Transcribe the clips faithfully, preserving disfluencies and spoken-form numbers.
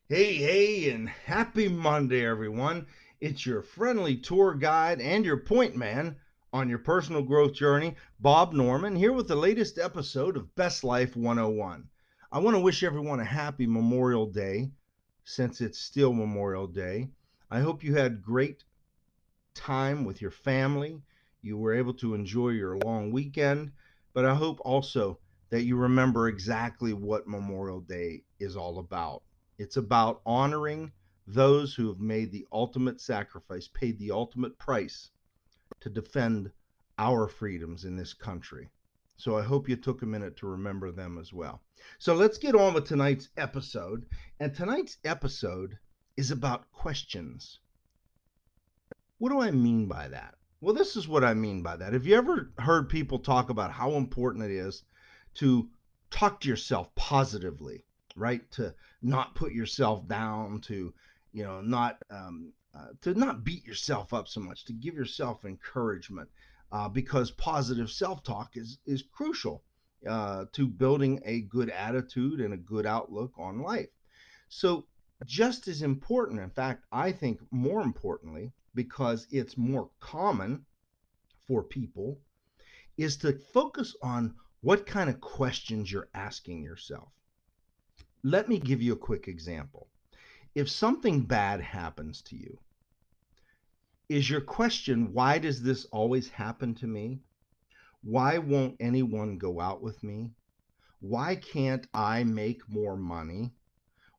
Hey, hey, and happy Monday, everyone. It's your friendly tour guide and your point man on your personal growth journey, Bob Norman, here with the latest episode of Best Life one oh one. I want to wish everyone a happy Memorial Day, since it's still Memorial Day. I hope you had great time with your family. You were able to enjoy your long weekend, but I hope also that you remember exactly what Memorial Day is all about. It's about honoring those who have made the ultimate sacrifice, paid the ultimate price to defend our freedoms in this country. So I hope you took a minute to remember them as well. So let's get on with tonight's episode. And tonight's episode is about questions. What do I mean by that? Well, this is what I mean by that. Have you ever heard people talk about how important it is to talk to yourself positively? Right? To not put yourself down, to, you know, not, um, uh, to not beat yourself up so much, to give yourself encouragement, uh, because positive self-talk is, is crucial, uh, to building a good attitude and a good outlook on life. So just as important, in fact, I think more importantly, because it's more common for people, is to focus on what kind of questions you're asking yourself. Let me give you a quick example. If something bad happens to you, is your question, why does this always happen to me? Why won't anyone go out with me? Why can't I make more money?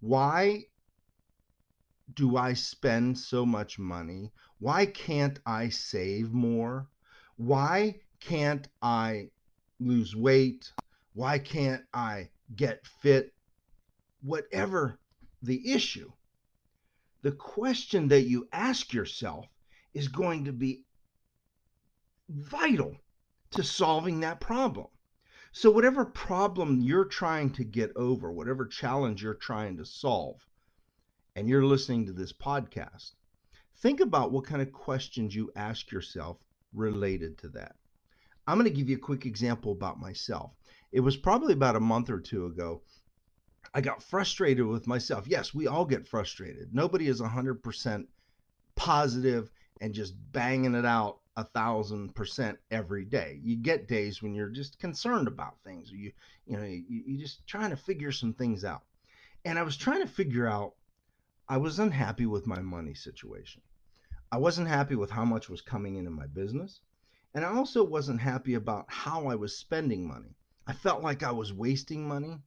Why do I spend so much money? Why can't I save more? Why can't I lose weight? Why can't I get fit? Whatever the issue, the question that you ask yourself is going to be vital to solving that problem. So whatever problem you're trying to get over, whatever challenge you're trying to solve, and you're listening to this podcast, think about what kind of questions you ask yourself related to that. I'm going to give you a quick example about myself. It was probably about a month or two ago. I got frustrated with myself. Yes, we all get frustrated. Nobody is one hundred percent positive and just banging it out a thousand percent every day. You get days when you're just concerned about things. You, you know, you, you're just trying to figure some things out. And I was trying to figure out, I was unhappy with my money situation. I wasn't happy with how much was coming into my business. And I also wasn't happy about how I was spending money. I felt like I was wasting money.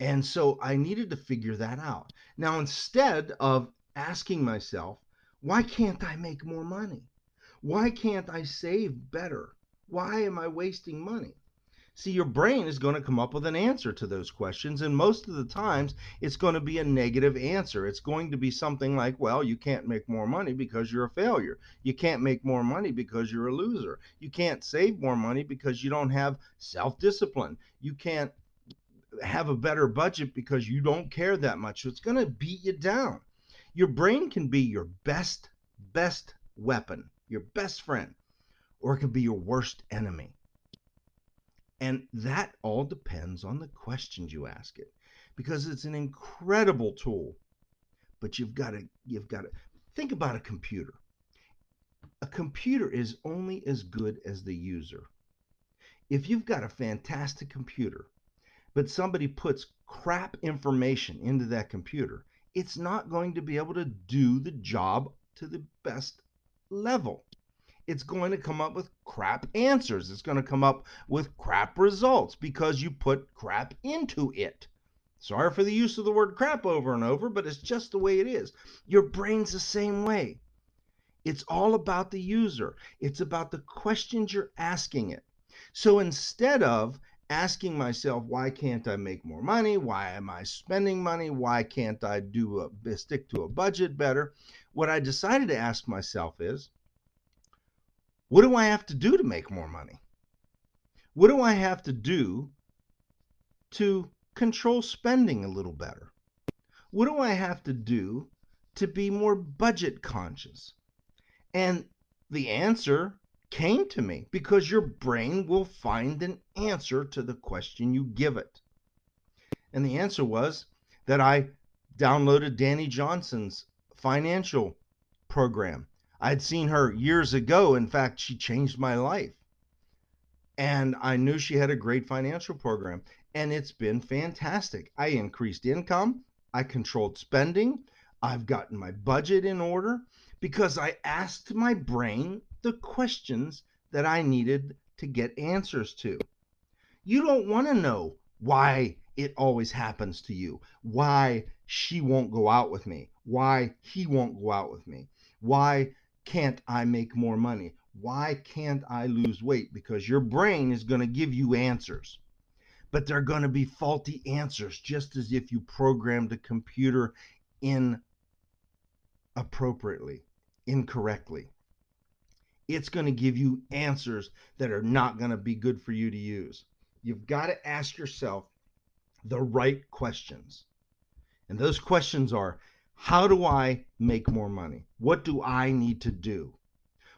And so I needed to figure that out. Now, instead of asking myself, why can't I make more money? Why can't I save better? Why am I wasting money? See, your brain is going to come up with an answer to those questions. And most of the times, it's going to be a negative answer. It's going to be something like, well, you can't make more money because you're a failure. You can't make more money because you're a loser. You can't save more money because you don't have self-discipline. You can't have a better budget because you don't care that much. So it's going to beat you down. Your brain can be your best, best weapon, your best friend, or it can be your worst enemy. And that all depends on the questions you ask it, because it's an incredible tool, but you've got to, you've got to think about a computer. A computer is only as good as the user. If you've got a fantastic computer, but somebody puts crap information into that computer, it's not going to be able to do the job to the best level. It's going to come up with crap answers. It's going to come up with crap results because you put crap into it. Sorry for the use of the word crap over and over, but it's just the way it is. Your brain's the same way. It's all about the user. It's about the questions you're asking it. So instead of asking myself, why can't I make more money? Why am I spending money? Why can't I do a, stick to a budget better? What I decided to ask myself is, what do I have to do to make more money? What do I have to do to control spending a little better? What do I have to do to be more budget conscious? And the answer came to me, because your brain will find an answer to the question you give it. And the answer was that I downloaded Danny Johnson's financial program. I'd seen her years ago. In fact, she changed my life. And I knew she had a great financial program. And it's been fantastic. I increased income. I controlled spending. I've gotten my budget in order because I asked my brain the questions that I needed to get answers to. You don't want to know why it always happens to you, why she won't go out with me, why he won't go out with me, why can't I make more money, why can't I lose weight, because your brain is going to give you answers. But they're going to be faulty answers, just as if you programmed a computer inappropriately, incorrectly. It's going to give you answers that are not going to be good for you to use. You've got to ask yourself the right questions. And those questions are, how do I make more money? What do I need to do?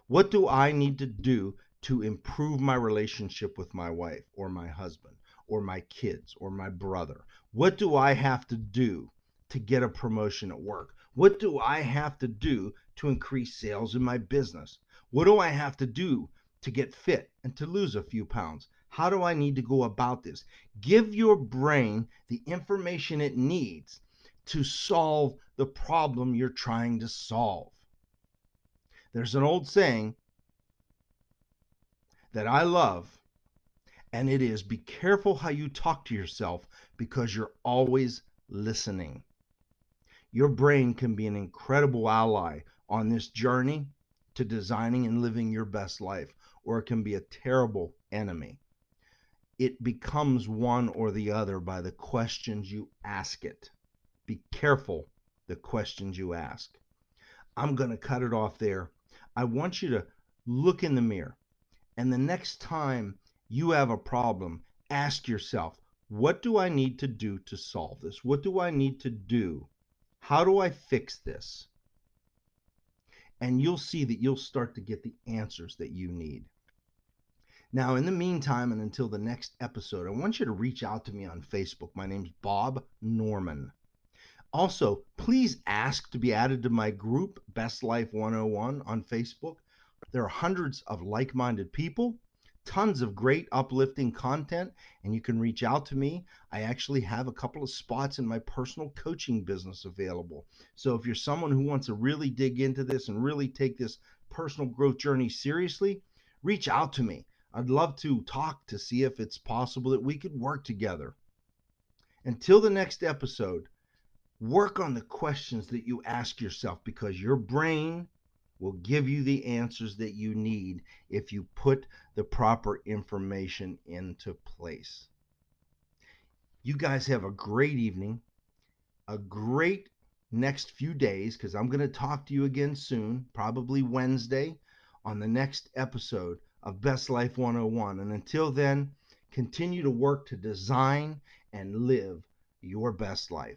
What do I need to do to improve my relationship with my wife or my husband or my kids or my brother? What do I have to do to get a promotion at work? What do I have to do to increase sales in my business? What do I have to do to get fit and to lose a few pounds? How do I need to go about this? Give your brain the information it needs to solve the problem you're trying to solve. There's an old saying that I love, and it is, be careful how you talk to yourself, because you're always listening. Your brain can be an incredible ally on this journey to designing and living your best life, or it can be a terrible enemy. It becomes one or the other by the questions you ask it. Be careful the questions you ask. I'm going to cut it off there. I want you to look in the mirror, and the next time you have a problem, ask yourself, what do I need to do to solve this? What do I need to do? How do I fix this? And you'll see that you'll start to get the answers that you need. Now, in the meantime, and until the next episode, I want you to reach out to me on Facebook. My name's Bob Norman. Also, please ask to be added to my group, Best Life one oh one, on Facebook. There are hundreds of like-minded people, tons of great uplifting content, and you can reach out to me. I actually have a couple of spots in my personal coaching business available. So if you're someone who wants to really dig into this and really take this personal growth journey seriously, reach out to me. I'd love to talk to see if it's possible that we could work together. Until the next episode, work on the questions that you ask yourself, because your brain will give you the answers that you need if you put the proper information into place. You guys have a great evening, a great next few days, because I'm going to talk to you again soon, probably Wednesday, on the next episode of Best Life one oh one. And until then, continue to work to design and live your best life.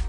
you.